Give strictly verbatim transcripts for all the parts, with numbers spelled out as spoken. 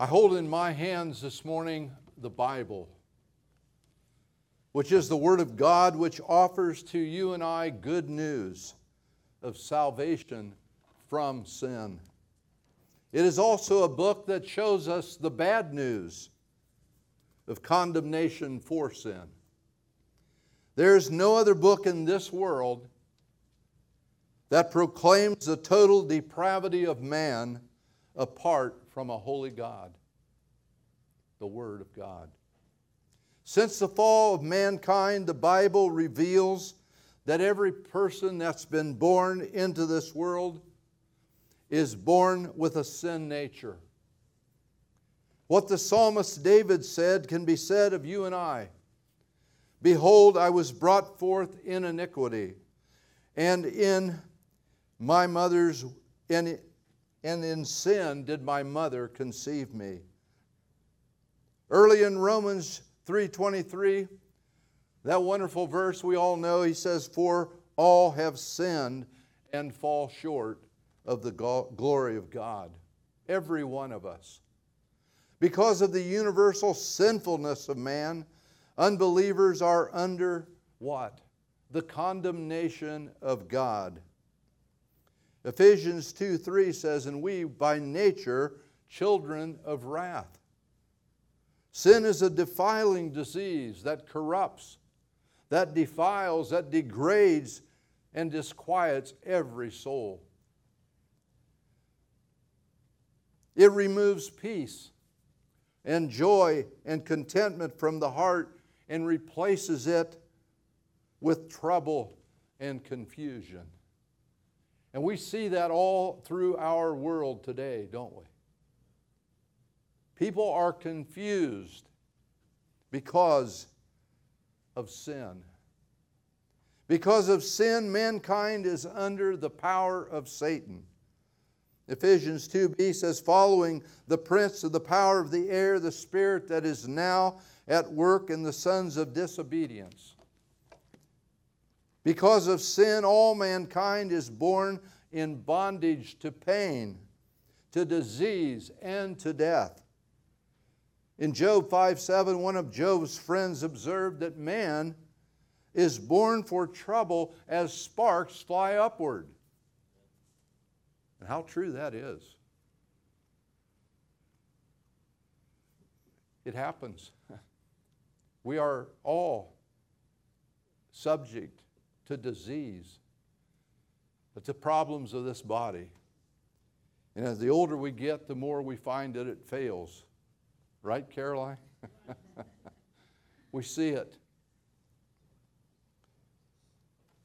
I hold in my hands this morning the Bible, which is the Word of God, which offers to you and I good news of salvation from sin. It is also a book that shows us the bad news of condemnation for sin. There is no other book in this world that proclaims the total depravity of man apart from a holy God, the Word of God. Since the fall of mankind, the Bible reveals that every person that's been born into this world is born with a sin nature. What the psalmist David said can be said of you and I. Behold, I was brought forth in iniquity, and in my mother's and and in sin did my mother conceive me. Early in Romans three twenty-three, that wonderful verse we all know, he says, "For all have sinned and fall short of the glory of God." Every one of us. Because of the universal sinfulness of man, unbelievers are under what? The condemnation of God. Ephesians two three says, "And we by nature children of wrath." Sin is a defiling disease that corrupts, that defiles, that degrades and disquiets every soul. It removes peace and joy and contentment from the heart and replaces it with trouble and confusion. And we see that all through our world today, don't we? People are confused because of sin. Because of sin, mankind is under the power of Satan. Ephesians two b says, "Following the prince of the power of the air, the spirit that is now at work in the sons of disobedience." Because of sin, all mankind is born in bondage to pain, to disease, and to death. In Job five seven, one of Job's friends observed that man is born for trouble as sparks fly upward. And how true that is. It happens. We are all subject to disease, but to problems of this body. And as the older we get, the more we find that it fails. Right, Caroline? We see it.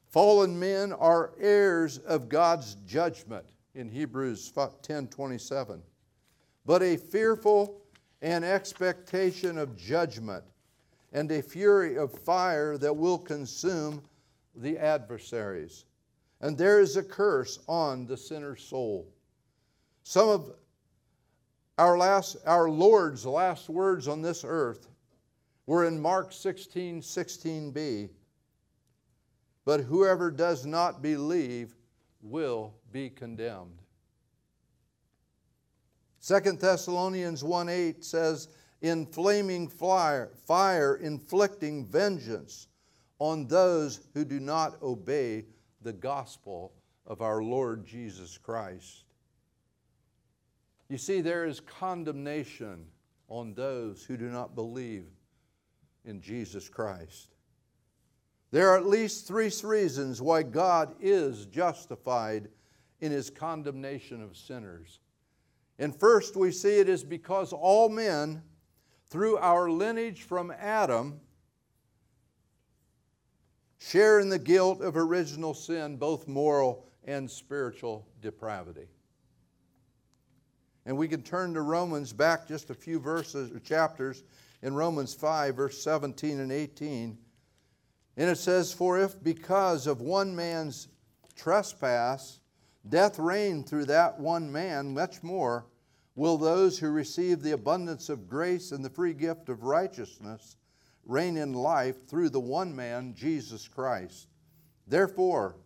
Fallen men are heirs of God's judgment in Hebrews ten twenty-seven. But a fearful and expectation of judgment and a fury of fire that will consume the adversaries. And there is a curse on the sinner's soul. Some of our last, our Lord's last words on this earth were in Mark sixteen sixteen b. "But whoever does not believe will be condemned." Second Thessalonians one eight says, "In flaming fire, fire inflicting vengeance on those who do not obey the gospel of our Lord Jesus Christ." You see, there is condemnation on those who do not believe in Jesus Christ. There are at least three reasons why God is justified in his condemnation of sinners. And first, we see it is because all men, through our lineage from Adam, share in the guilt of original sin, both moral and spiritual depravity. And we can turn to Romans, back just a few verses or chapters, in Romans five, verse seventeen and eighteen. And it says, "For if because of one man's trespass death reigned through that one man, much more will those who receive the abundance of grace and the free gift of righteousness reign in life through the one man, Jesus Christ. Therefore,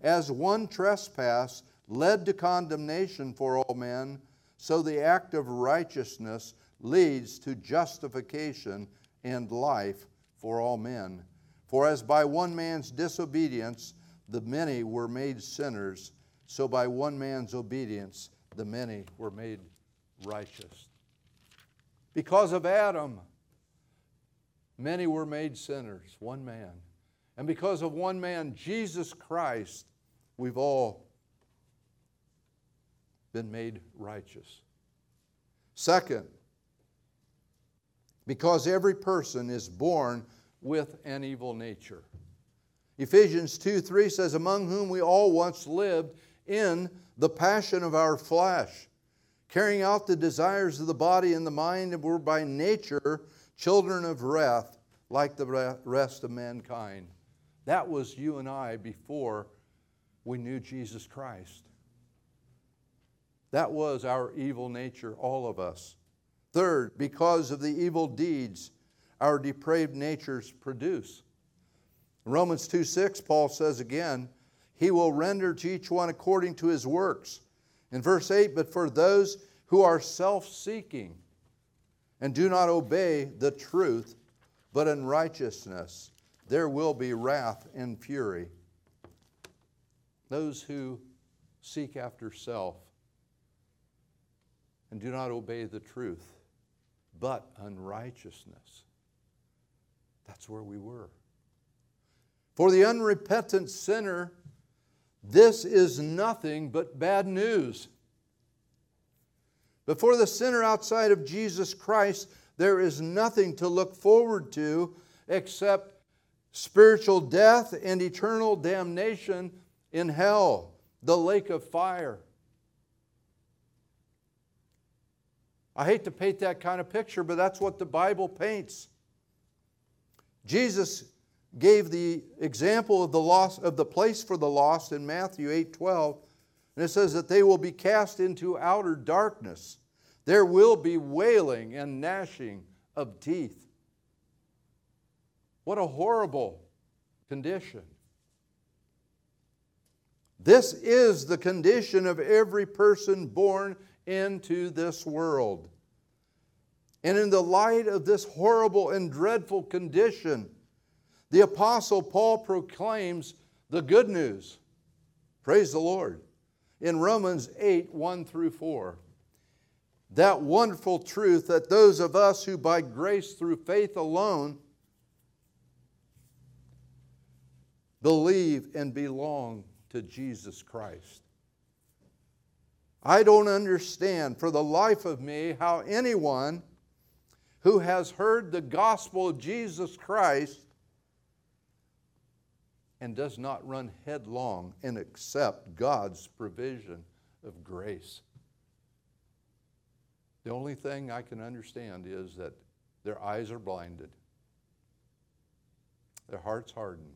as one trespass led to condemnation for all men, So the act of righteousness leads to justification and life for all men. For as by one man's disobedience the many were made sinners, so by one man's obedience the many were made righteous. Because of Adam, many were made sinners, one man. And because of one man, Jesus Christ, we've all been made righteous. Second, because every person is born with an evil nature. Ephesians two three says, among whom we all once lived in the passion of our flesh, carrying out the desires of the body and the mind, and were by nature children of wrath, like the rest of mankind. That was you and I before we knew Jesus Christ. That was our evil nature, all of us. Third, because of the evil deeds our depraved natures produce. In Romans two six, Paul says again, he will render to each one according to his works. In verse eight, but for those who are self-seeking and do not obey the truth, but in righteousness, there will be wrath and fury. Those who seek after self and do not obey the truth, but unrighteousness. That's where we were. For the unrepentant sinner, this is nothing but bad news. But for the sinner outside of Jesus Christ, there is nothing to look forward to except spiritual death and eternal damnation in hell, the lake of fire. I hate to paint that kind of picture, but that's what the Bible paints. Jesus gave the example of the lost, of the place for the lost in Matthew eight twelve, and it says that they will be cast into outer darkness. There will be wailing and gnashing of teeth. What a horrible condition. This is the condition of every person born into this world. And in the light of this horrible and dreadful condition, the Apostle Paul proclaims the good news. Praise the Lord. In Romans eight, one through four. That wonderful truth that those of us who by grace through faith alone believe and belong to Jesus Christ. I don't understand for the life of me how anyone who has heard the gospel of Jesus Christ and does not run headlong and accept God's provision of grace. The only thing I can understand is that their eyes are blinded, their hearts hardened.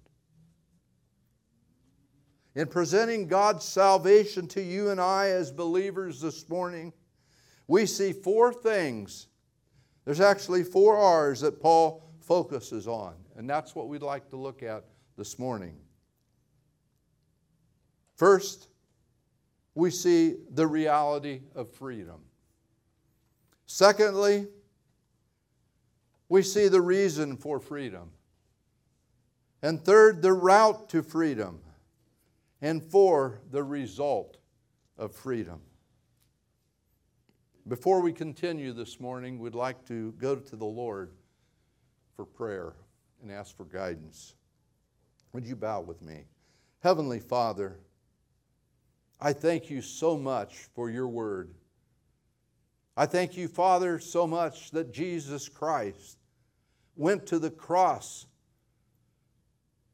In presenting God's salvation to you and I as believers this morning, we see four things. There's actually four R's that Paul focuses on, and that's what we'd like to look at this morning. First, we see the reality of freedom. Secondly, we see the reason for freedom. And third, the route to freedom. And for the result of freedom. Before we continue this morning, we'd like to go to the Lord for prayer and ask for guidance. Would you bow with me? Heavenly Father, I thank you so much for your word. I thank you, Father, so much that Jesus Christ went to the cross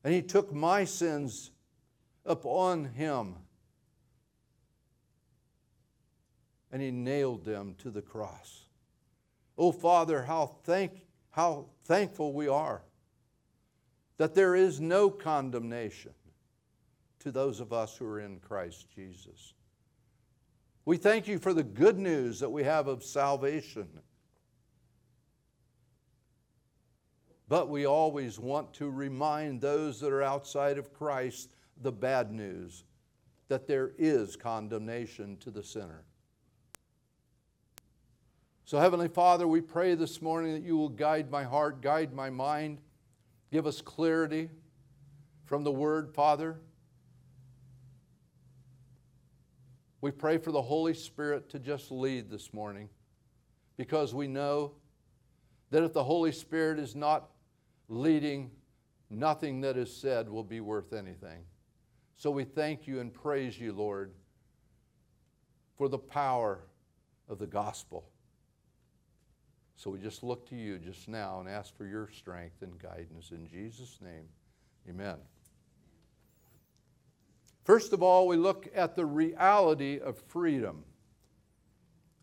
and he took my sins upon him, and he nailed them to the cross. Oh Father, how thank how thankful we are that there is no condemnation to those of us who are in Christ Jesus. We thank you for the good news that we have of salvation. But we always want to remind those that are outside of Christ the bad news, that there is condemnation to the sinner. So Heavenly Father, we pray this morning that you will guide my heart, guide my mind, give us clarity from the Word, Father. We pray for the Holy Spirit to just lead this morning, because we know that if the Holy Spirit is not leading, nothing that is said will be worth anything. So we thank you and praise you, Lord, for the power of the gospel. So we just look to you just now and ask for your strength and guidance in Jesus' name. Amen. First of all, we look at the reality of freedom.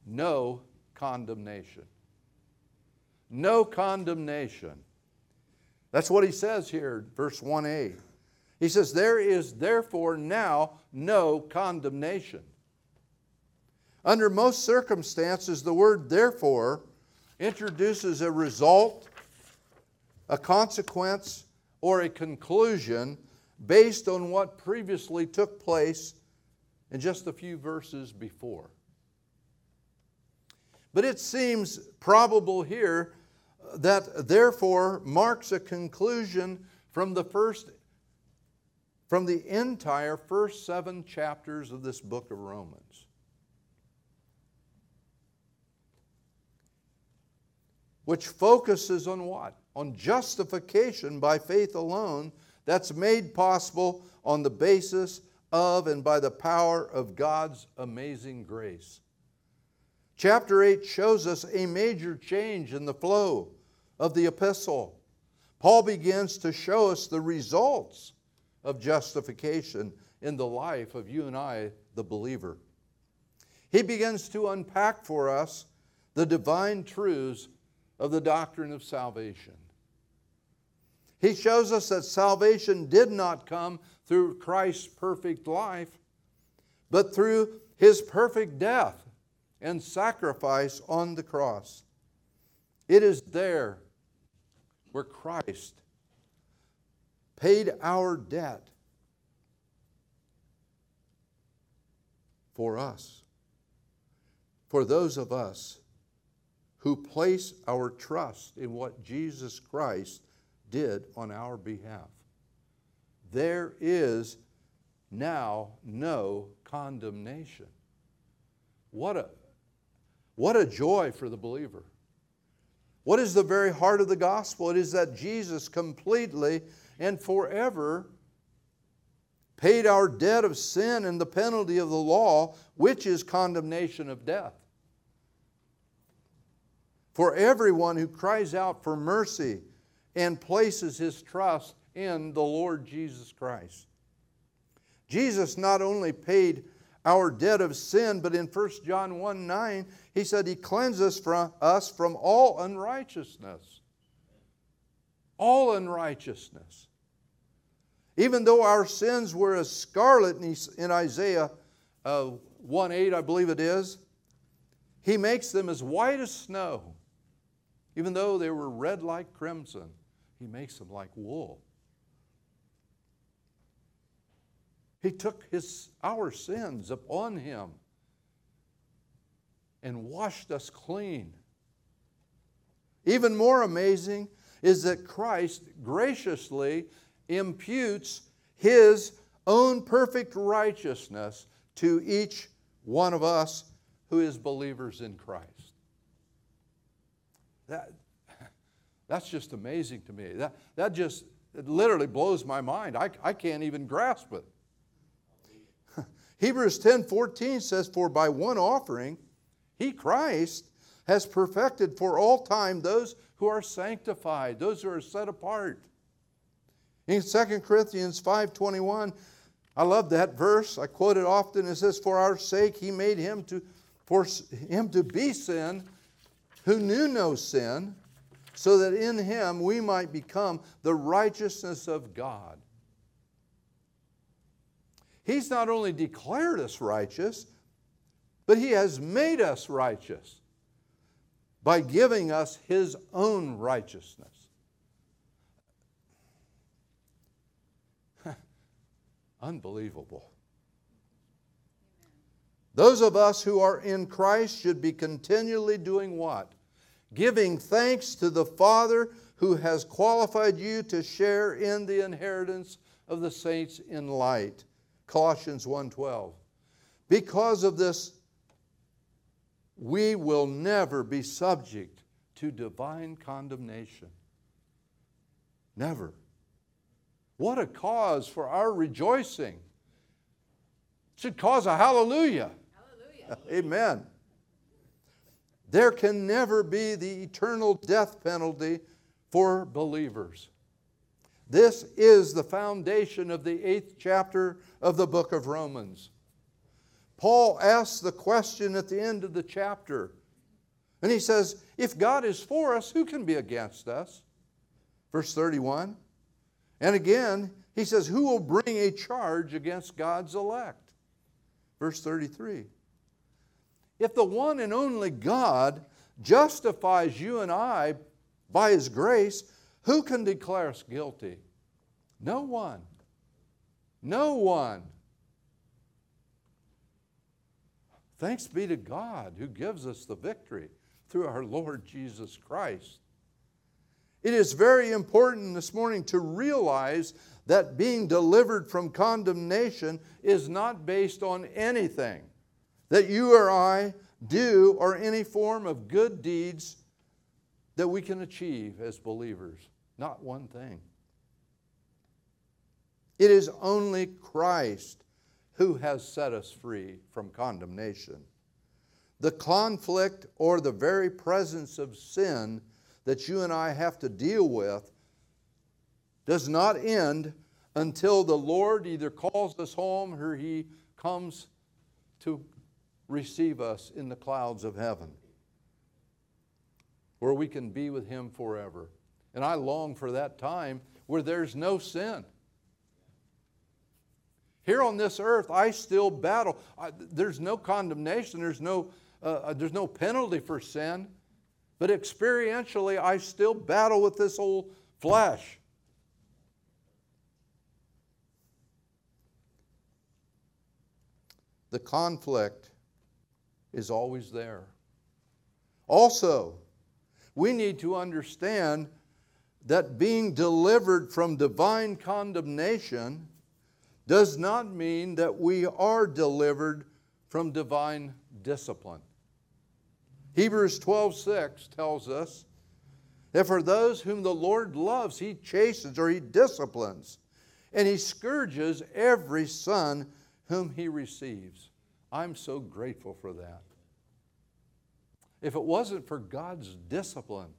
No condemnation. No condemnation. That's what he says here, verse one a. He says, there is therefore now no condemnation. Under most circumstances, the word therefore introduces a result, a consequence, or a conclusion based on what previously took place in just a few verses before. But it seems probable here that therefore marks a conclusion from the first, from the entire first seven chapters of this book of Romans. Which focuses on what? On justification by faith alone, that's made possible on the basis of and by the power of God's amazing grace. Chapter eight shows us a major change in the flow of the epistle. Paul begins to show us the results of justification in the life of you and I, the believer. He begins to unpack for us the divine truths of the doctrine of salvation. He shows us that salvation did not come through Christ's perfect life, but through his perfect death and sacrifice on the cross. It is there where Christ paid our debt for us, for those of us who place our trust in what Jesus Christ did on our behalf. There is now no condemnation. What a What a joy for the believer. What is the very heart of the gospel? It is that Jesus completely and forever paid our debt of sin and the penalty of the law, which is condemnation of death. For everyone who cries out for mercy and places his trust in the Lord Jesus Christ. Jesus not only paid our debt of sin, but in First John one nine, he said he cleanses from us from all unrighteousness. All unrighteousness. Even though our sins were as scarlet, in Isaiah uh, one eight, I believe it is, he makes them as white as snow. Even though they were red like crimson, he makes them like wool. He took his, our sins upon him and washed us clean. Even more amazing is that Christ graciously imputes his own perfect righteousness to each one of us who is believers in Christ. That, that's just amazing to me. That, that just it literally blows my mind. I, I can't even grasp it. Hebrews ten fourteen says, for by one offering, he, Christ, has perfected for all time those who are sanctified, those who are set apart. In Second Corinthians five twenty-one, I love that verse. I quote it often. It says, for our sake he made him to, for him to be sin who knew no sin, so that in him we might become the righteousness of God. He's not only declared us righteous, but he has made us righteous by giving us his own righteousness. Unbelievable. Those of us who are in Christ should be continually doing what? Giving thanks to the Father who has qualified you to share in the inheritance of the saints in light. Colossians one twelve. Because of this, we will never be subject to divine condemnation. Never. What a cause for our rejoicing. It should cause a hallelujah. Hallelujah. Amen. There can never be the eternal death penalty for believers. This is the foundation of the eighth chapter of the book of Romans. Paul asks the question at the end of the chapter. And he says, if God is for us, who can be against us? Verse thirty-one. And again, he says, who will bring a charge against God's elect? Verse thirty-three. If the one and only God justifies you and I by His grace, who can declare us guilty? No one. No one. Thanks be to God who gives us the victory through our Lord Jesus Christ. It is very important this morning to realize that being delivered from condemnation is not based on anything that you or I do or any form of good deeds that we can achieve as believers. Not one thing. It is only Christ who has set us free from condemnation. The conflict or the very presence of sin that you and I have to deal with does not end until the Lord either calls us home or He comes to receive us in the clouds of heaven, where we can be with Him forever. And I long for that time where there's no sin. Here on this earth, I still battle. I, there's no condemnation. There's no, uh, there's no penalty for sin. But experientially, I still battle with this old flesh. The conflict is always there. Also, we need to understand that being delivered from divine condemnation does not mean that we are delivered from divine discipline. Hebrews twelve six tells us that for those whom the Lord loves, He chastens or He disciplines, and He scourges every son whom He receives. I'm so grateful for that. If it wasn't for God's discipline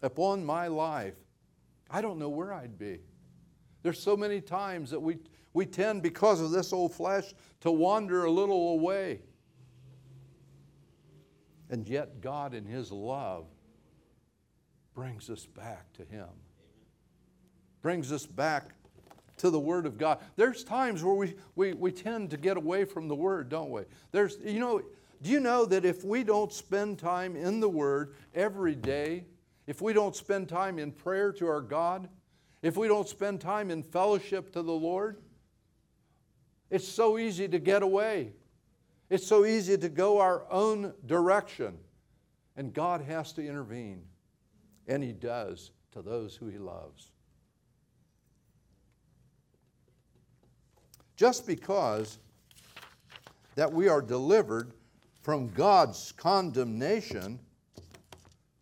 upon my life, I don't know where I'd be. There's so many times that we We tend, because of this old flesh, to wander a little away. And yet God in His love brings us back to Him. Brings us back to the Word of God. There's times where we, we, we tend to get away from the Word, don't we? There's, you know, do you know that if we don't spend time in the Word every day, if we don't spend time in prayer to our God, if we don't spend time in fellowship to the Lord, it's so easy to get away. It's so easy to go our own direction. And God has to intervene. And He does to those who He loves. Just because that we are delivered from God's condemnation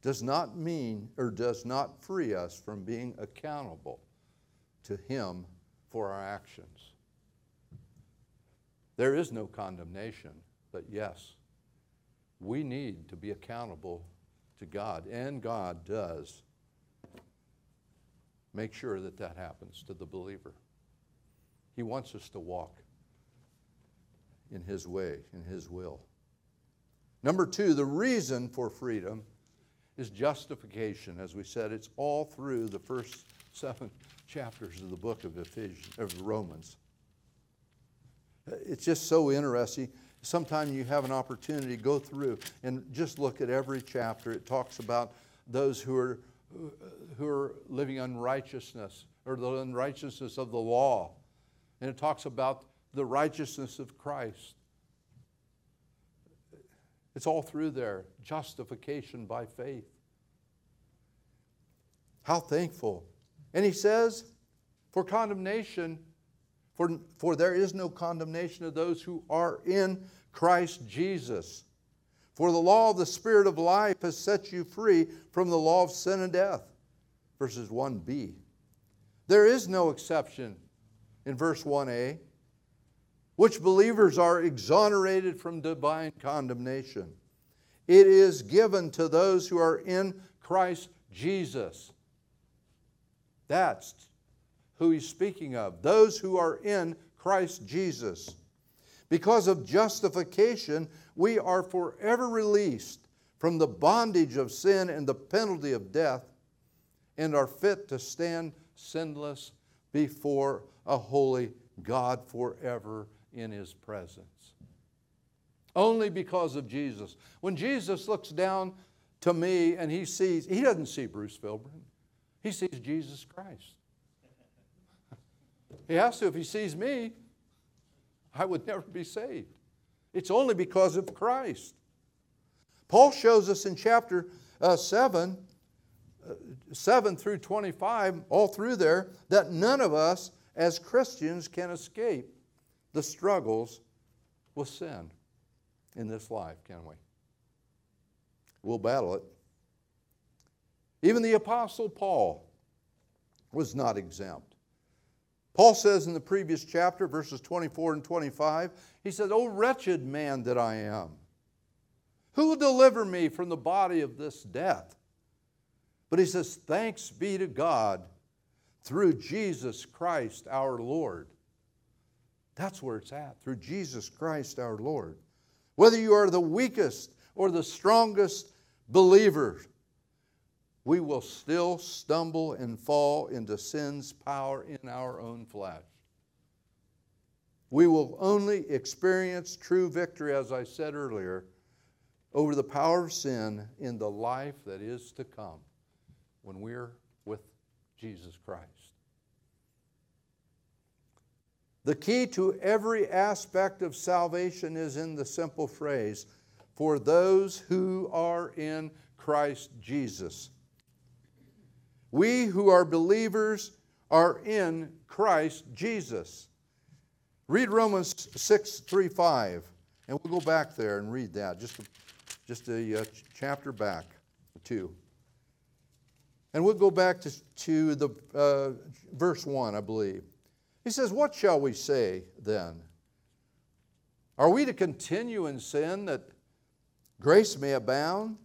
does not mean or does not free us from being accountable to Him for our actions. There is no condemnation, but yes, we need to be accountable to God, and God does make sure that that happens to the believer. He wants us to walk in His way, in His will. Number two, the reason for freedom is justification. As we said, it's all through the first seven chapters of the book of Ephesians, of Romans. It's just so interesting. Sometimes you have an opportunity to go through and just look at every chapter. It talks about those who are who are living unrighteousness, or the unrighteousness of the law. And it talks about the righteousness of Christ. It's all through there. Justification by faith. How thankful. And he says, for condemnation, for, for there is no condemnation of those who are in Christ Jesus. For the law of the Spirit of life has set you free from the law of sin and death. Verses one b. There is no exception in verse one a, which believers are exonerated from divine condemnation. It is given to those who are in Christ Jesus. That's who he's speaking of, those who are in Christ Jesus. Because of justification, we are forever released from the bondage of sin and the penalty of death, and are fit to stand sinless before a holy God forever in his presence. Only because of Jesus. When Jesus looks down to me and he sees, he doesn't see Bruce Philburn. He sees Jesus Christ. He has to. If he sees me, I would never be saved. It's only because of Christ. Paul shows us in chapter uh, seven, uh, seven through twenty-five, all through there, that none of us as Christians can escape the struggles with sin in this life, can we? We'll battle it. Even the Apostle Paul was not exempt. Paul says in the previous chapter, verses twenty-four and twenty-five, he said, "O wretched man that I am, who will deliver me from the body of this death?" But he says, "Thanks be to God through Jesus Christ our Lord." That's where it's at, through Jesus Christ our Lord. Whether you are the weakest or the strongest believer, we will still stumble and fall into sin's power in our own flesh. We will only experience true victory, as I said earlier, over the power of sin in the life that is to come when we're with Jesus Christ. The key to every aspect of salvation is in the simple phrase, "For those who are in Christ Jesus." We who are believers are in Christ Jesus. Read Romans six, three, five. And we'll go back there and read that. Just a, just a uh, chapter back, two. And we'll go back to, to the uh, verse one, I believe. He says, "What shall we say then? Are we to continue in sin that grace may abound?"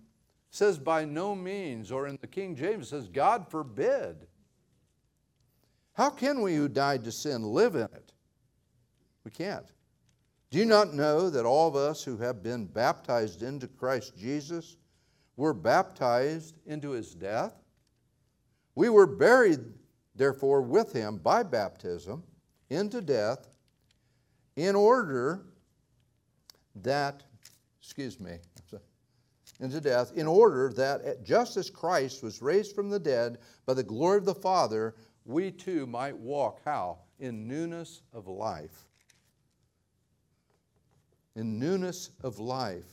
Says, "By no means," or in the King James, says, "God forbid." How can we who died to sin live in it? We can't. "Do you not know that all of us who have been baptized into Christ Jesus were baptized into his death? We were buried, therefore, with him by baptism into death, in order that, excuse me, into death, in order that just as Christ was raised from the dead by the glory of the Father, we too might walk," how? "In newness of life." In newness of life.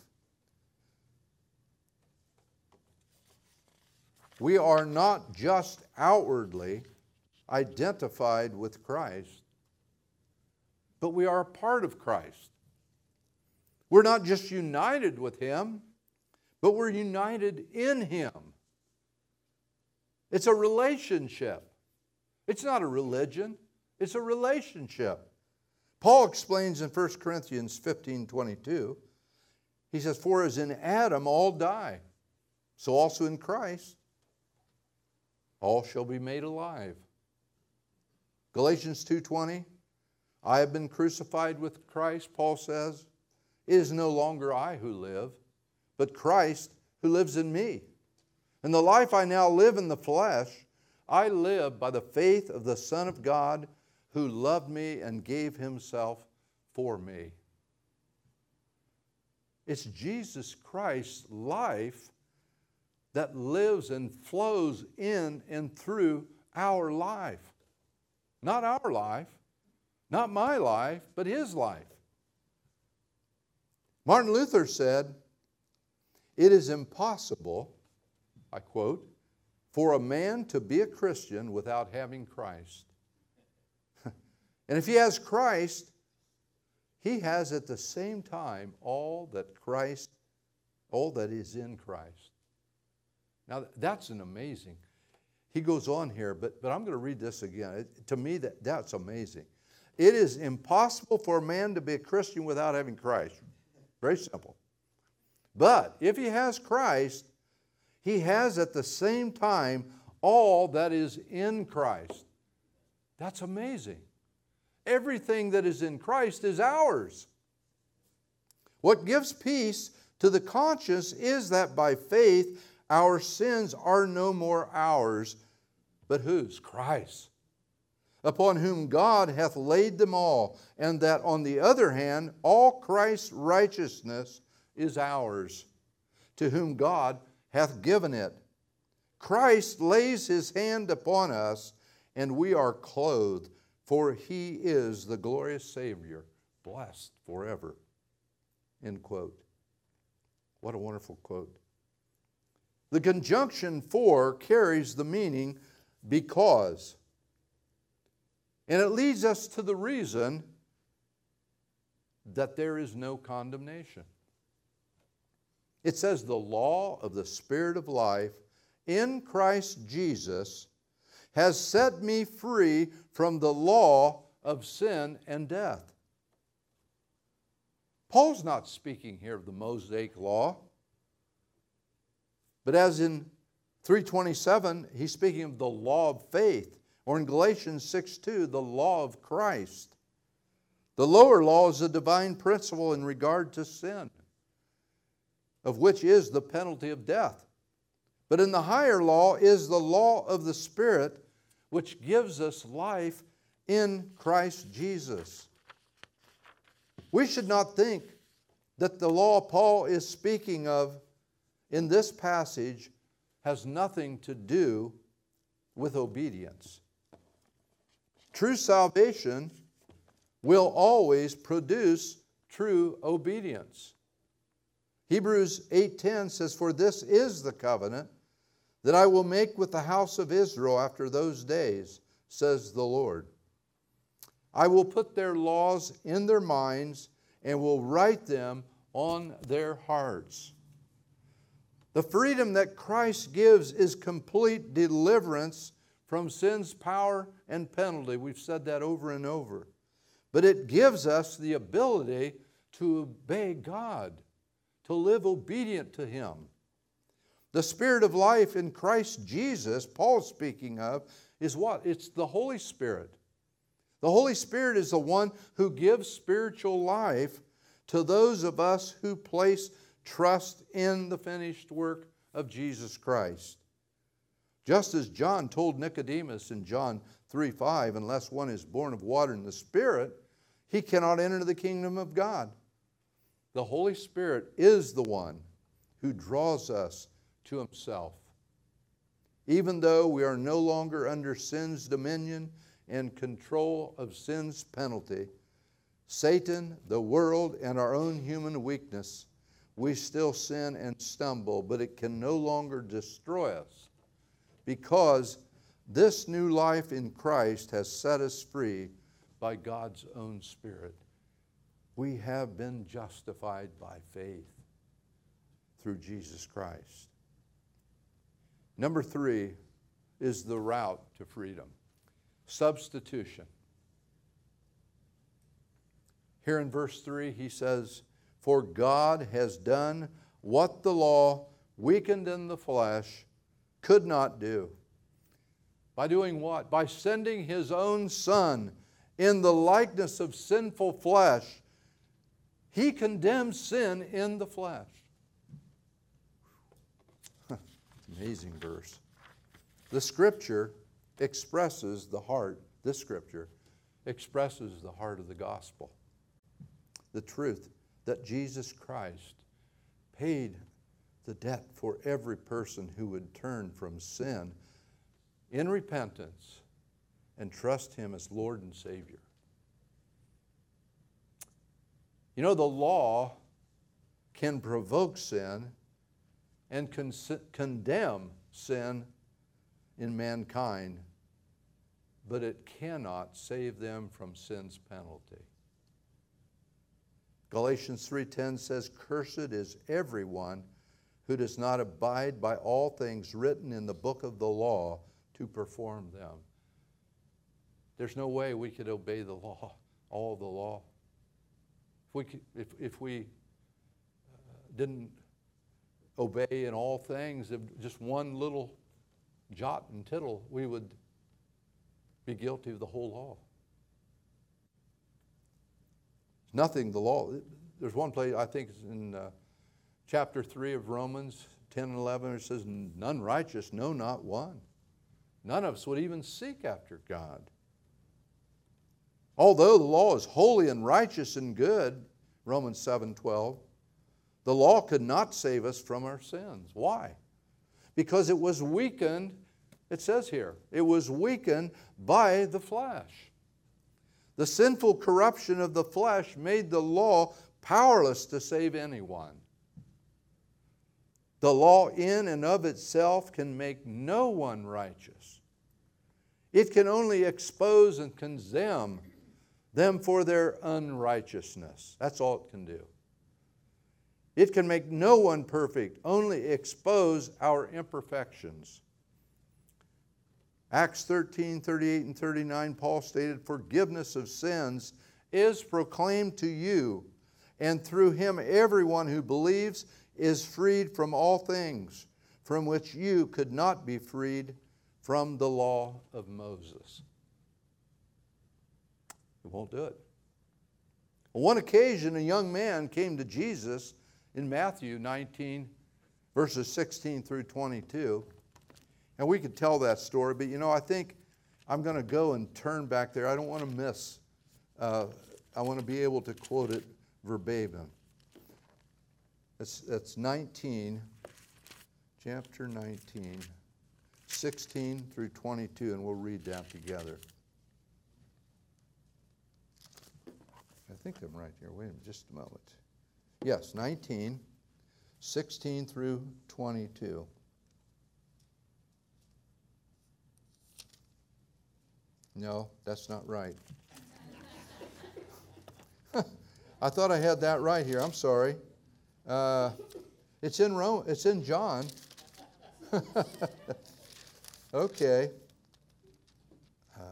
We are not just outwardly identified with Christ, but we are a part of Christ. We're not just united with him, but we're united in him. It's a relationship. It's not a religion. It's a relationship. Paul explains in First Corinthians fifteen twenty-two, he says, "For as in Adam all die, so also in Christ all shall be made alive." Galatians two twenty, "I have been crucified with Christ," Paul says. "It is no longer I who live, but Christ who lives in me. And the life I now live in the flesh, I live by the faith of the Son of God who loved me and gave himself for me." It's Jesus Christ's life that lives and flows in and through our life. Not our life, not my life, but his life. Martin Luther said, It is impossible, I quote, for a man to be a Christian without having Christ. And if he has Christ, he has at the same time all that Christ, all that is in Christ. Now, that's an amazing. He goes on here, but, but I'm going to read this again. It, to me, that, that's amazing. It is impossible for a man to be a Christian without having Christ. Very simple. But if he has Christ, he has at the same time all that is in Christ. That's amazing. Everything that is in Christ is ours. What gives peace to the conscience is that by faith our sins are no more ours, but whose? Christ, upon whom God hath laid them all, and that on the other hand all Christ's righteousness is ours, to whom God hath given it. Christ lays his hand upon us, and we are clothed, for he is the glorious Savior, blessed forever. End quote. What a wonderful quote. The conjunction for carries the meaning because. And it leads us to the reason that there is no condemnation. It says the law of the Spirit of life in Christ Jesus has set me free from the law of sin and death. Paul's not speaking here of the Mosaic law, but as in three twenty-seven, he's speaking of the law of faith, or in Galatians six two, the law of Christ. The lower law is a divine principle in regard to sin, of which is the penalty of death. But in the higher law is the law of the Spirit, which gives us life in Christ Jesus. We should not think that the law Paul is speaking of in this passage has nothing to do with obedience. True salvation will always produce true obedience. Hebrews eight ten says, "For this is the covenant that I will make with the house of Israel after those days, says the Lord. I will put their laws in their minds and will write them on their hearts." The freedom that Christ gives is complete deliverance from sin's power and penalty. We've said that over and over. But it gives us the ability to obey God, to live obedient to Him. The Spirit of life in Christ Jesus, Paul's speaking of, is what? It's the Holy Spirit. The Holy Spirit is the one who gives spiritual life to those of us who place trust in the finished work of Jesus Christ. Just as John told Nicodemus in John three five, unless one is born of water and the Spirit, he cannot enter the kingdom of God. The Holy Spirit is the one who draws us to Himself. Even though we are no longer under sin's dominion and control of sin's penalty, Satan, the world, and our own human weakness, we still sin and stumble, but it can no longer destroy us because this new life in Christ has set us free by God's own Spirit. We have been justified by faith through Jesus Christ. Number three is the route to freedom. Substitution. Here in verse three he says, "For God has done what the law, weakened in the flesh, could not do." By doing what? By sending His own Son in the likeness of sinful flesh, He condemns sin in the flesh. Amazing verse. The Scripture expresses the heart, this Scripture expresses the heart of the gospel. The truth that Jesus Christ paid the debt for every person who would turn from sin in repentance and trust Him as Lord and Savior. You know, the law can provoke sin and con- condemn sin in mankind, but it cannot save them from sin's penalty. Galatians three ten says, "Cursed is everyone who does not abide by all things written in the book of the law to perform them." There's no way we could obey the law, all the law. If we, could, if, if we didn't obey in all things, if just one little jot and tittle, we would be guilty of the whole law. Nothing, the law. There's one place, I think it's in uh, chapter three of Romans ten and eleven, it says, "None righteous, no, not one. None of us would even seek after God. Although the law is holy and righteous and good," Romans seven twelve, "the law could not save us from our sins." Why? Because it was weakened, it says here, it was weakened by the flesh. The sinful corruption of the flesh made the law powerless to save anyone. The law in and of itself can make no one righteous. It can only expose and condemn them for their unrighteousness. That's all it can do. It can make no one perfect, only expose our imperfections. Acts thirteen, thirty-eight and thirty-nine, Paul stated, "Forgiveness of sins is proclaimed to you, and through him everyone who believes is freed from all things from which you could not be freed from the law of Moses." It won't do it. On one occasion, a young man came to Jesus in Matthew nineteen, verses sixteen through twenty-two. And we could tell that story, but you know, I think I'm going to go and turn back there. I don't want to miss. Uh, I want to be able to quote it verbatim. That's, that's nineteen, chapter nineteen, sixteen through twenty-two, and we'll read that together. I think I'm right here. Wait a minute, just a moment. Yes, nineteen, sixteen through twenty-two. No, that's not right. I thought I had that right here. I'm sorry. Uh, it's in Rome, it's in John. Okay. Uh,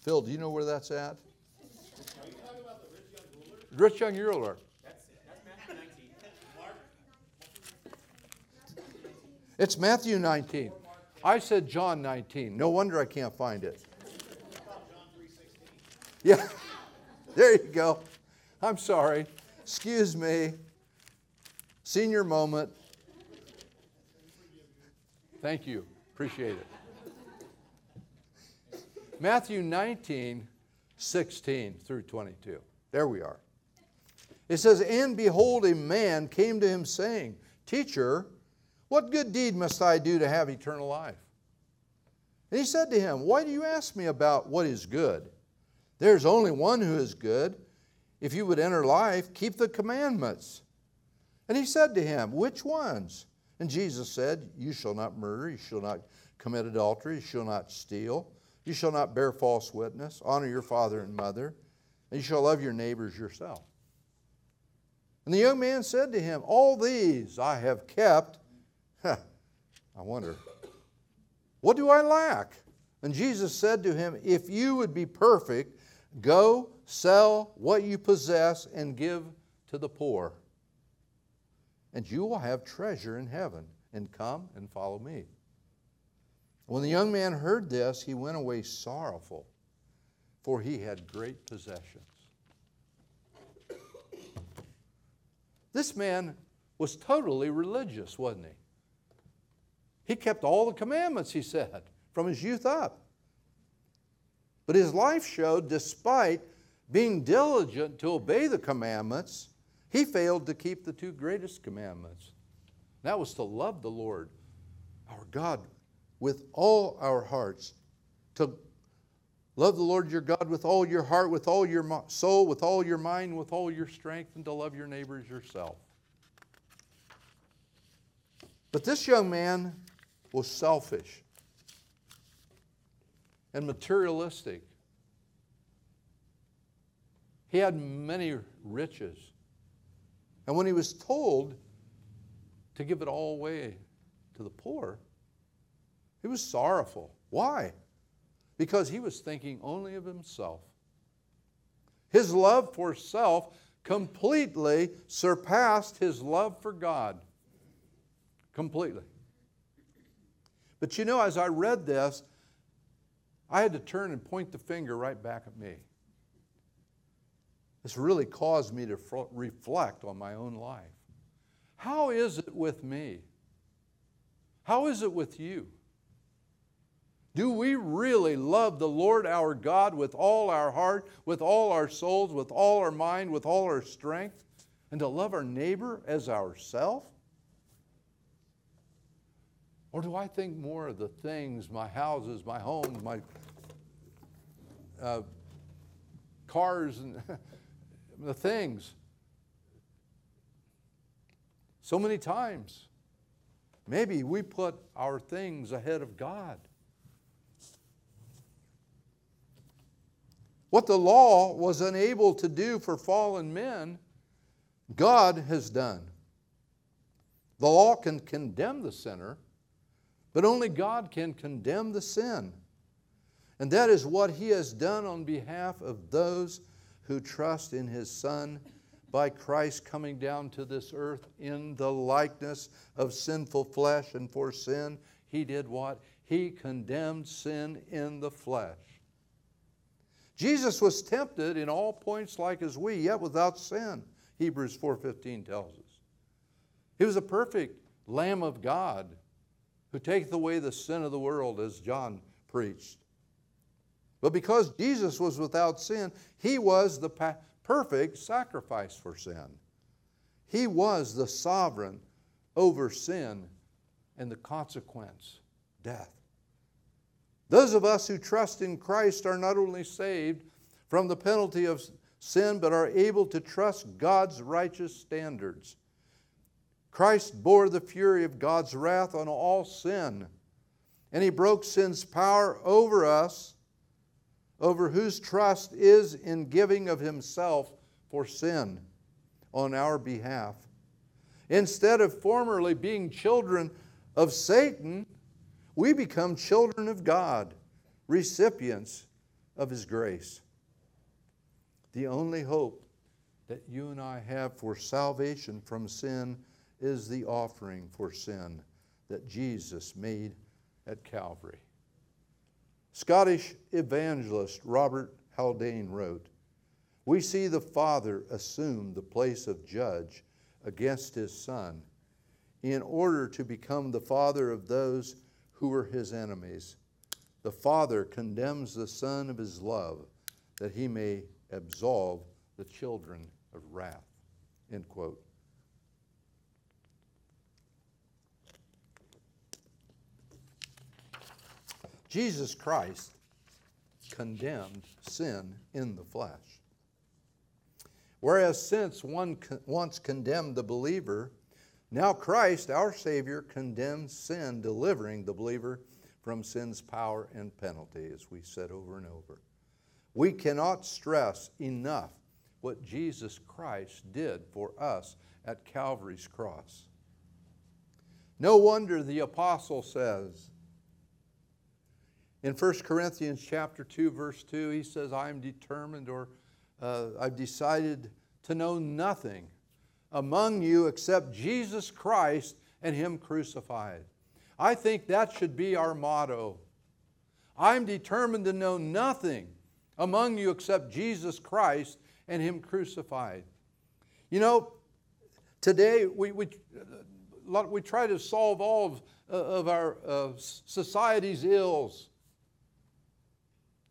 Phil, do you know where that's at? Are you talking about the rich young ruler? Rich young ruler. That's it. That's Matthew nineteen. Mark. It's Matthew nineteen. I said John nineteen. No wonder I can't find it. Yeah, there you go. I'm sorry. Excuse me. Senior moment. Thank you. Appreciate it. Matthew nineteen, sixteen through twenty-two. There we are. It says, "And behold, a man came to him saying, 'Teacher, what good deed must I do to have eternal life?' And he said to him, 'Why do you ask me about what is good? There is only one who is good. If you would enter life, keep the commandments.' And he said to him, 'Which ones?' And Jesus said, 'You shall not murder, you shall not commit adultery, you shall not steal, you shall not bear false witness, honor your father and mother, and you shall love your neighbors yourself.' And the young man said to him, 'All these I have kept. I wonder, what do I lack?' And Jesus said to him, 'If you would be perfect, go sell what you possess and give to the poor, and you will have treasure in heaven, and come and follow me.' When the young man heard this, he went away sorrowful, for he had great possessions." This man was totally religious, wasn't he? He kept all the commandments, he said, from his youth up. But his life showed, despite being diligent to obey the commandments, he failed to keep the two greatest commandments. That was to love the Lord, our God, with all our hearts, to Love the Lord your God with all your heart, with all your soul, with all your mind, with all your strength, and to love your neighbor as yourself. But this young man was selfish and materialistic. He had many riches. And when he was told to give it all away to the poor, he was sorrowful. Why? Because he was thinking only of himself. His love for self completely surpassed his love for God. Completely. But you know, as I read this, I had to turn and point the finger right back at me. This really caused me to reflect on my own life. How is it with me? How is it with you? Do we really love the Lord our God with all our heart, with all our souls, with all our mind, with all our strength, and to love our neighbor as ourselves? Or do I think more of the things, my houses, my homes, my uh, cars, and the things? So many times, maybe we put our things ahead of God. What the law was unable to do for fallen men, God has done. The law can condemn the sinner, but only God can condemn the sin. And that is what He has done on behalf of those who trust in His Son by Christ coming down to this earth in the likeness of sinful flesh. And for sin, He did what? He condemned sin in the flesh. Jesus was tempted in all points like as we, yet without sin, Hebrews four fifteen tells us. He was a perfect Lamb of God who taketh away the sin of the world, as John preached. But because Jesus was without sin, He was the pa- perfect sacrifice for sin. He was the sovereign over sin and the consequence, death. Those of us who trust in Christ are not only saved from the penalty of sin, but are able to trust God's righteous standards. Christ bore the fury of God's wrath on all sin, and He broke sin's power over us, over whose trust is in giving of Himself for sin on our behalf. Instead of formerly being children of Satan, we become children of God, recipients of His grace. The only hope that you and I have for salvation from sin is the offering for sin that Jesus made at Calvary. Scottish evangelist Robert Haldane wrote, "We see the Father assume the place of judge against His Son in order to become the Father of those who were His enemies. The Father condemns the Son of His love that He may absolve the children of wrath." End quote. Jesus Christ condemned sin in the flesh. Whereas since one con- once condemned the believer, now Christ, our Savior, condemns sin, delivering the believer from sin's power and penalty, as we said over and over. We cannot stress enough what Jesus Christ did for us at Calvary's cross. No wonder the apostle says in First Corinthians chapter two, verse two, he says, I am determined or uh, I've decided to know nothing among you except Jesus Christ and Him crucified. I think that should be our motto. I'm determined to know nothing among you except Jesus Christ and Him crucified. You know, today we we, we try to solve all of, of our uh, society's ills.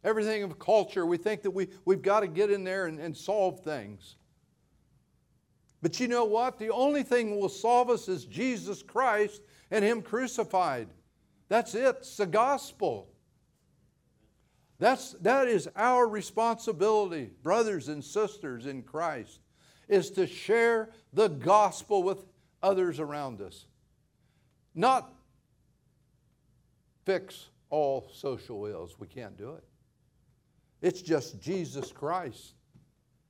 Everything of culture, we think that we, we've got to get in there and, and solve things. But you know what? The only thing that will solve us is Jesus Christ and Him crucified. That's it. It's the gospel. That's, that is our responsibility, brothers and sisters in Christ, is to share the gospel with others around us. Not fix all social ills. We can't do it. It's just Jesus Christ.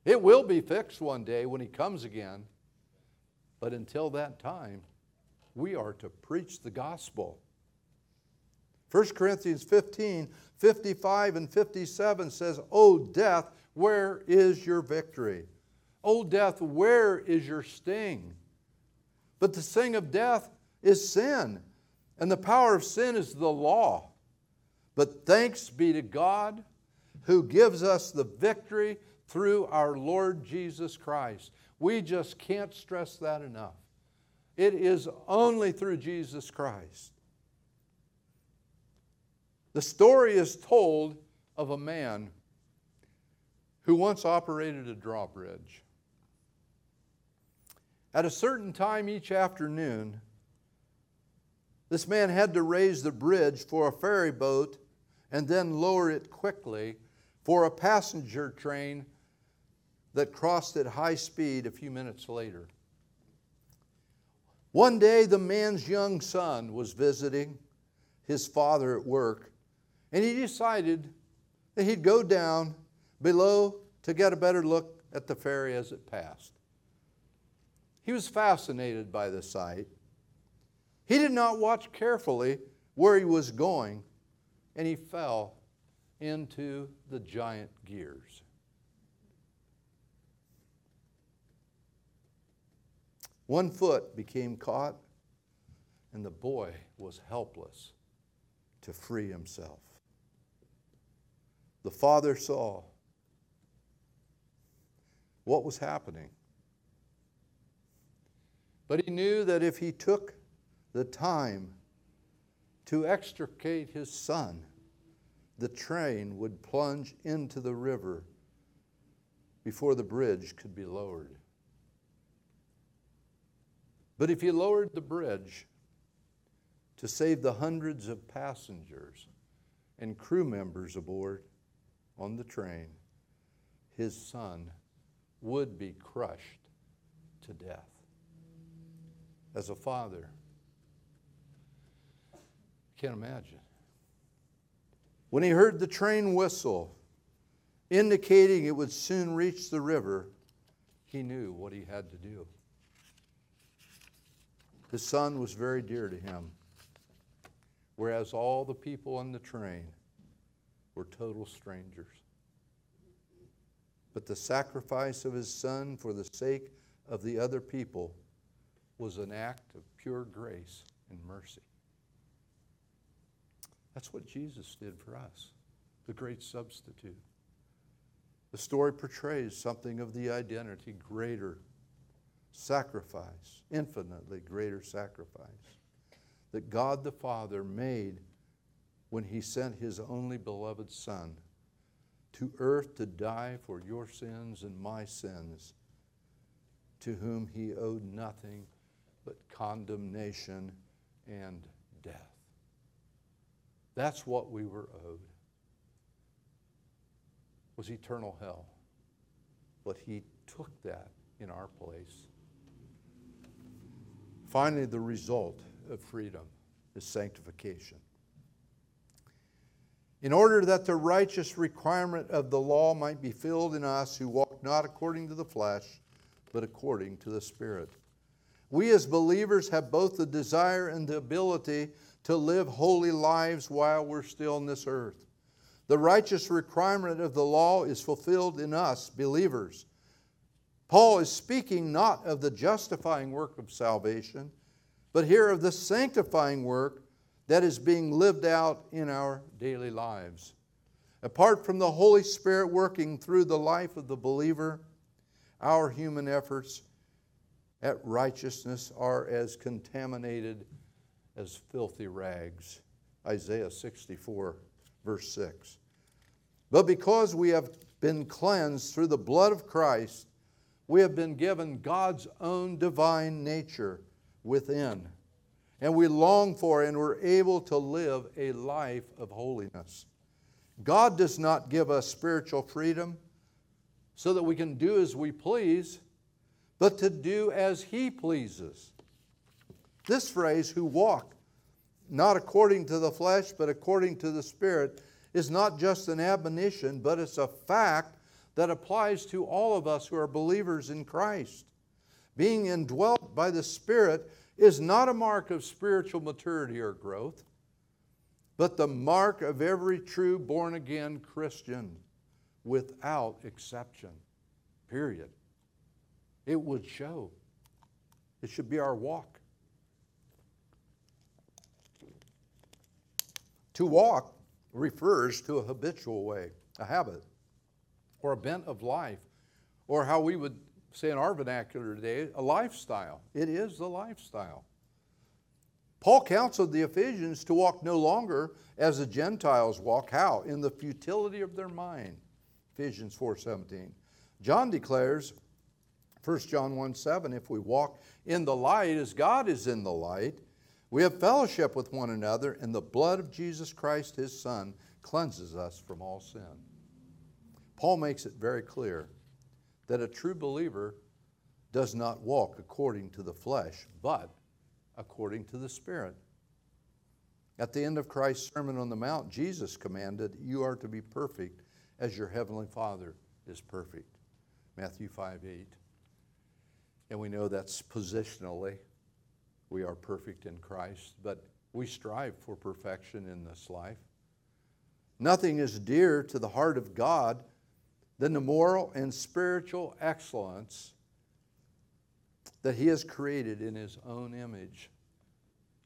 It will be fixed one day when He comes again. But until that time, we are to preach the gospel. First Corinthians fifteen, fifty-five and fifty-seven says, "O death, where is your victory? O death, where is your sting?" But the sting of death is sin, and the power of sin is the law. But thanks be to God who gives us the victory through our Lord Jesus Christ. We just can't stress that enough. It is only through Jesus Christ. The story is told of a man who once operated a drawbridge. At a certain time each afternoon, this man had to raise the bridge for a ferry boat and then lower it quickly for a passenger train that crossed at high speed a few minutes later. One day, the man's young son was visiting his father at work, and he decided that he'd go down below to get a better look at the ferry as it passed. He was fascinated by the sight. He did not watch carefully where he was going, and he fell into the giant gears. One foot became caught, and the boy was helpless to free himself. The father saw what was happening, but he knew that if he took the time to extricate his son, the train would plunge into the river before the bridge could be lowered. But if he lowered the bridge to save the hundreds of passengers and crew members aboard on the train, his son would be crushed to death. As a father, I can't imagine. When he heard the train whistle, indicating it would soon reach the river, he knew what he had to do. His son was very dear to him, whereas all the people on the train were total strangers. But the sacrifice of his son for the sake of the other people was an act of pure grace and mercy. That's what Jesus did for us, the great substitute. The story portrays something of the identity greater sacrifice, infinitely greater sacrifice that God the Father made when He sent His only beloved Son to earth to die for your sins and my sins, to whom He owed nothing but condemnation and death. That's what we were owed, was eternal hell. But He took that in our place. Finally, the result of freedom is sanctification. In order that the righteous requirement of the law might be filled in us who walk not according to the flesh, but according to the Spirit. We as believers have both the desire and the ability to live holy lives while we're still on this earth. The righteous requirement of the law is fulfilled in us, believers. Paul is speaking not of the justifying work of salvation, but here of the sanctifying work that is being lived out in our daily lives. Apart from the Holy Spirit working through the life of the believer, our human efforts at righteousness are as contaminated as filthy rags. Isaiah sixty-four, verse six. But because we have been cleansed through the blood of Christ, we have been given God's own divine nature within, and we long for and we're able to live a life of holiness. God does not give us spiritual freedom so that we can do as we please, but to do as He pleases. This phrase, who walk not according to the flesh, but according to the Spirit, is not just an admonition, but it's a fact that applies to all of us who are believers in Christ. Being indwelt by the Spirit is not a mark of spiritual maturity or growth, but the mark of every true born-again Christian without exception, period. It would show. It should be our walk. To walk refers to a habitual way, a habit, or a bent of life, or how we would say in our vernacular today, a lifestyle. It is the lifestyle. Paul counseled the Ephesians to walk no longer as the Gentiles walk. How? In the futility of their mind. Ephesians four seventeen. John declares, First John one seven, if we walk in the light as God is in the light, we have fellowship with one another, and the blood of Jesus Christ, His Son, cleanses us from all sin. Paul makes it very clear that a true believer does not walk according to the flesh, but according to the Spirit. At the end of Christ's Sermon on the Mount, Jesus commanded, you are to be perfect as your heavenly Father is perfect. Matthew five eight. And we know that's positionally. We are perfect in Christ, but we strive for perfection in this life. Nothing is dearer to the heart of God than the moral and spiritual excellence that He has created in His own image,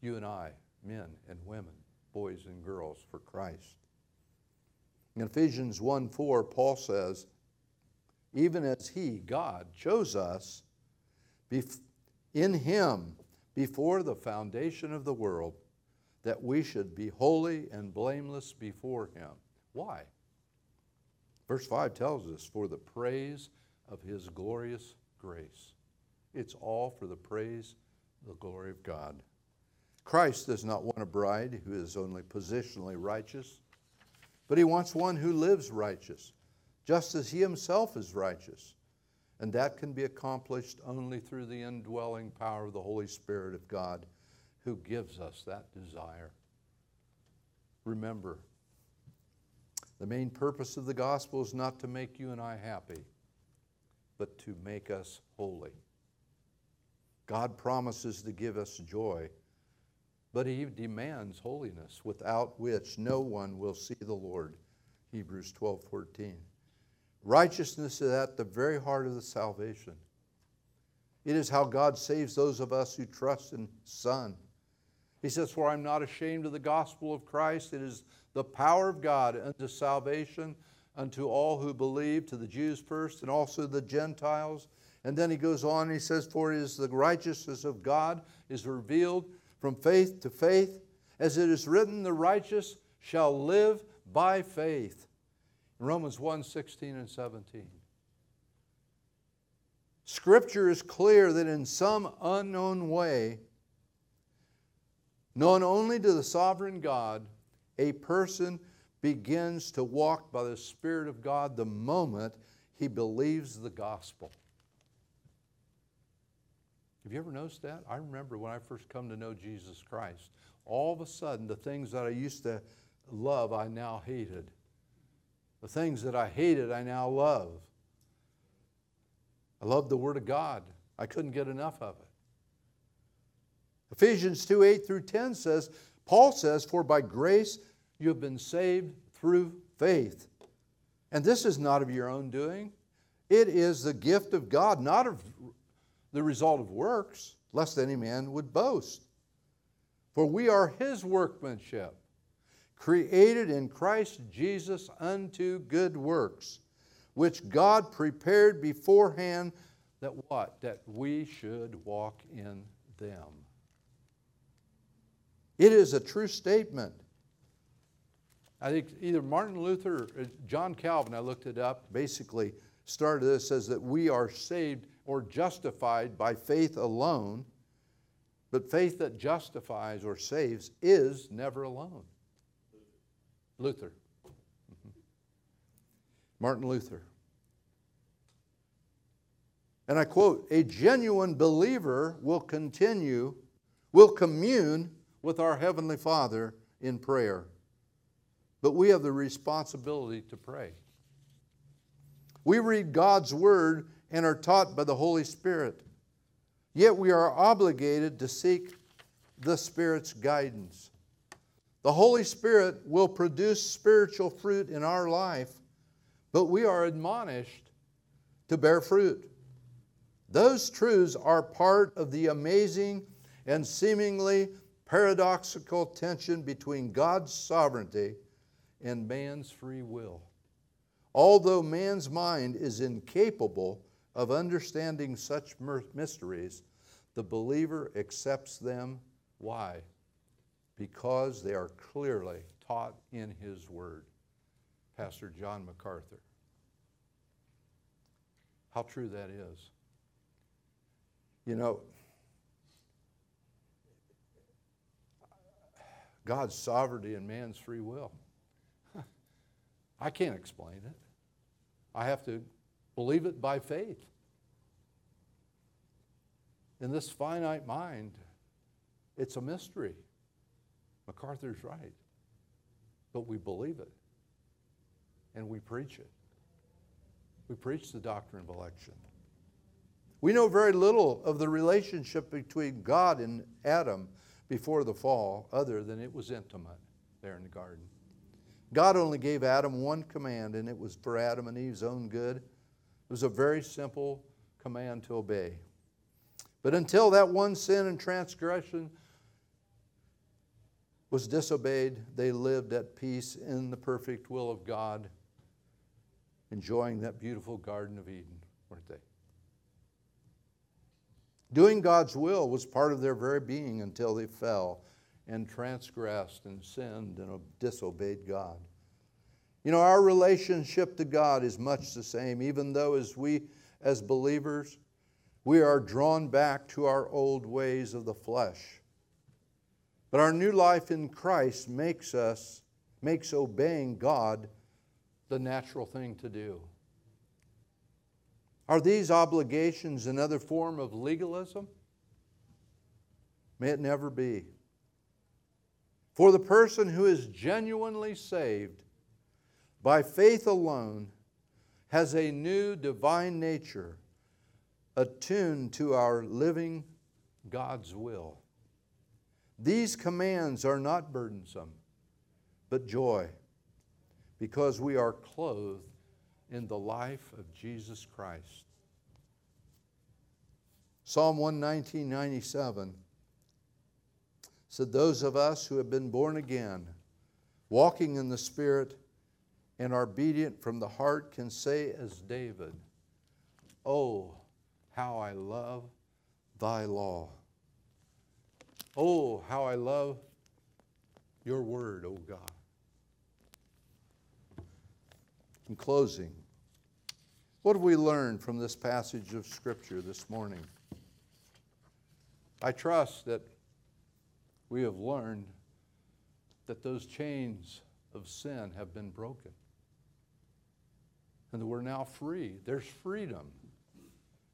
you and I, men and women, boys and girls, for Christ. In Ephesians one four, Paul says, even as He, God, chose us in Him before the foundation of the world, that we should be holy and blameless before Him. Why? Verse five tells us, for the praise of His glorious grace. It's all for the praise of the glory of God. Christ does not want a bride who is only positionally righteous, but He wants one who lives righteous, just as He Himself is righteous. And that can be accomplished only through the indwelling power of the Holy Spirit of God, who gives us that desire. Remember, the main purpose of the gospel is not to make you and I happy, but to make us holy. God promises to give us joy, but He demands holiness, without which no one will see the Lord. Hebrews twelve fourteen. Righteousness is at the very heart of the salvation. It is how God saves those of us who trust in His Son. He says, for I'm not ashamed of the gospel of Christ. It is the power of God unto salvation, unto all who believe, to the Jews first and also the Gentiles. And then he goes on and he says, for it is the righteousness of God is revealed from faith to faith. As it is written, the righteous shall live by faith. Romans one sixteen and seventeen. Scripture is clear that in some unknown way, known only to the sovereign God, a person begins to walk by the Spirit of God the moment he believes the gospel. Have you ever noticed that? I remember when I first come to know Jesus Christ, all of a sudden the things that I used to love I now hated. The things that I hated, I now love. I love the Word of God. I couldn't get enough of it. Ephesians two eight through ten says, Paul says, for by grace you have been saved through faith. And this is not of your own doing. It is the gift of God, not of the result of works, lest any man would boast. For we are His workmanship, created in Christ Jesus unto good works, which God prepared beforehand that what? That we should walk in them. It is a true statement. I think either Martin Luther or John Calvin, I looked it up, basically started this as that we are saved or justified by faith alone, but faith that justifies or saves is never alone. Luther. Mm-hmm. Martin Luther. And I quote, "A genuine believer will continue, will commune with our Heavenly Father in prayer. But we have the responsibility to pray. We read God's Word and are taught by the Holy Spirit. Yet we are obligated to seek the Spirit's guidance. The Holy Spirit will produce spiritual fruit in our life, but we are admonished to bear fruit. Those truths are part of the amazing and seemingly paradoxical tension between God's sovereignty and man's free will. Although man's mind is incapable of understanding such mysteries, the believer accepts them. Why? Because they are clearly taught in His Word." Pastor John MacArthur. How true that is. You know, God's sovereignty and man's free will. I can't explain it. I have to believe it by faith. In this finite mind, it's a mystery. MacArthur's right. But we believe it. And we preach it. We preach the doctrine of election. We know very little of the relationship between God and Adam before the fall, other than it was intimate there in the garden. God only gave Adam one command, and it was for Adam and Eve's own good. It was a very simple command to obey. But until that one sin and transgression was disobeyed, they lived at peace in the perfect will of God, enjoying that beautiful Garden of Eden, weren't they? Doing God's will was part of their very being until they fell and transgressed and sinned and disobeyed God. You know, our relationship to God is much the same, even though as we, as believers, we are drawn back to our old ways of the flesh. But our new life in Christ makes us, makes obeying God the natural thing to do. Are these obligations another form of legalism? May it never be. For the person who is genuinely saved by faith alone has a new divine nature attuned to our living God's will. These commands are not burdensome, but joy, because we are clothed in the life of Jesus Christ. Psalm one nineteen, ninety-seven said, "Those of us who have been born again, walking in the Spirit and are obedient from the heart, can say as David, 'Oh, how I love thy law. Oh, how I love your word, O God.'" In closing, what have we learned from this passage of Scripture this morning? I trust that we have learned that those chains of sin have been broken and that we're now free. There's freedom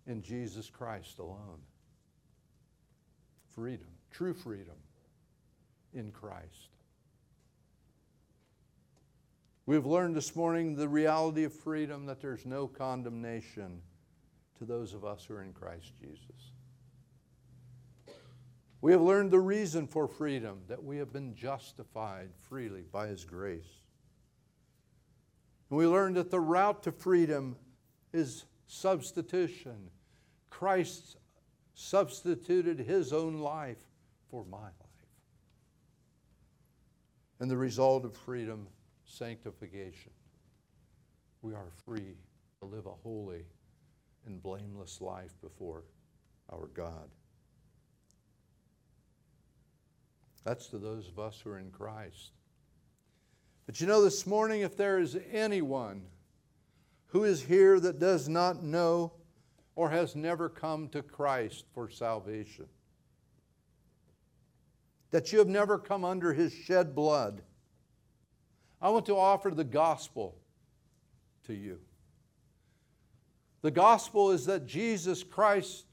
in Jesus Christ alone. Freedom, true freedom in Christ. We've learned this morning the reality of freedom, that there's no condemnation to those of us who are in Christ Jesus. We have learned the reason for freedom, that we have been justified freely by His grace. And we learned that the route to freedom is substitution. Christ substituted His own life for my life. And the result of freedom, sanctification. We are free to live a holy and blameless life before our God. That's to those of us who are in Christ. But you know, this morning, if there is anyone who is here that does not know or has never come to Christ for salvation, that you have never come under His shed blood, I want to offer the gospel to you. The gospel is that Jesus Christ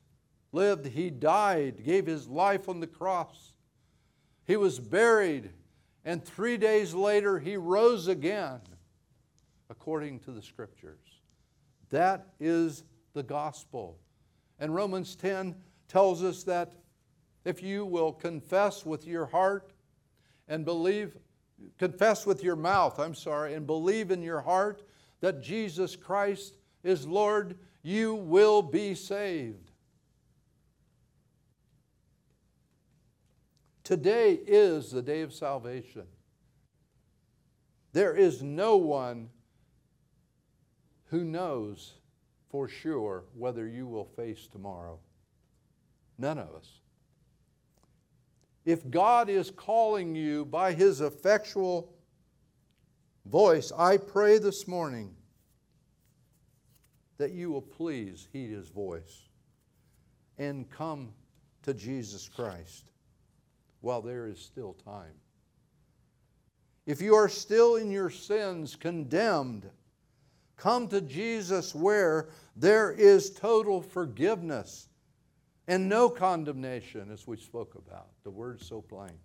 lived, He died, gave His life on the cross. He was buried, and three days later He rose again, according to the Scriptures. That is the gospel. And Romans ten tells us that if you will confess with your heart and believe, confess with your mouth, I'm sorry, and believe in your heart that Jesus Christ is Lord, you will be saved. Today is the day of salvation. There is no one who knows for sure whether you will face tomorrow. None of us. If God is calling you by His effectual voice, I pray this morning that you will please heed His voice and come to Jesus Christ while there is still time. If you are still in your sins, condemned, come to Jesus where there is total forgiveness and no condemnation, as we spoke about. The word's so plain.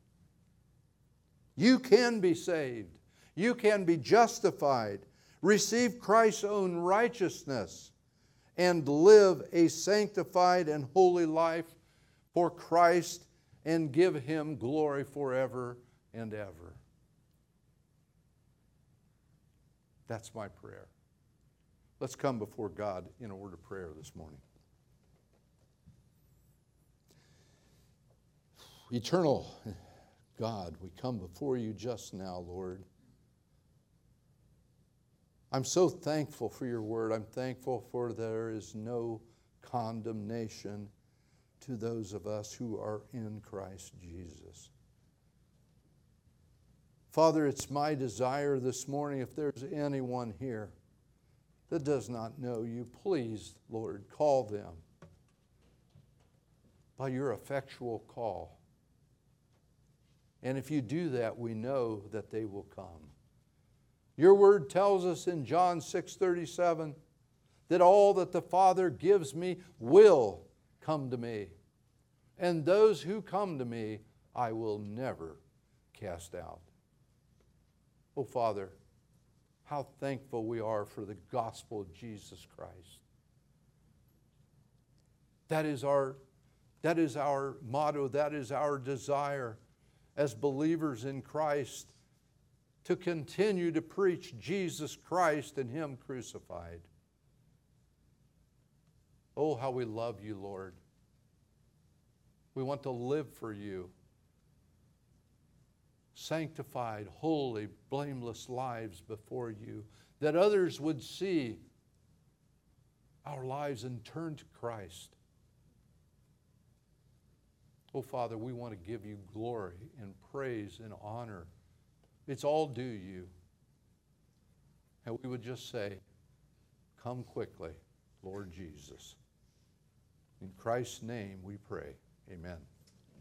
You can be saved. You can be justified. Receive Christ's own righteousness and live a sanctified and holy life for Christ and give Him glory forever and ever. That's my prayer. Let's come before God in a word of prayer this morning. Eternal God, we come before You just now, Lord. I'm so thankful for Your word. I'm thankful for there is no condemnation to those of us who are in Christ Jesus. Father, it's my desire this morning, if there's anyone here that does not know You, please, Lord, call them by Your effectual call. And if You do that, we know that they will come. Your word tells us in John six thirty-seven that all that the Father gives me will come to me. And those who come to me, I will never cast out. Oh, Father, how thankful we are for the gospel of Jesus Christ. That is our, that is our motto. That is our desire as believers in Christ, to continue to preach Jesus Christ and Him crucified. Oh, how we love You, Lord. We want to live for You. Sanctified, holy, blameless lives before You, that others would see our lives and turn to Christ. Oh, Father, we want to give You glory and praise and honor. It's all due You. And we would just say, come quickly, Lord Jesus. In Christ's name we pray. Amen.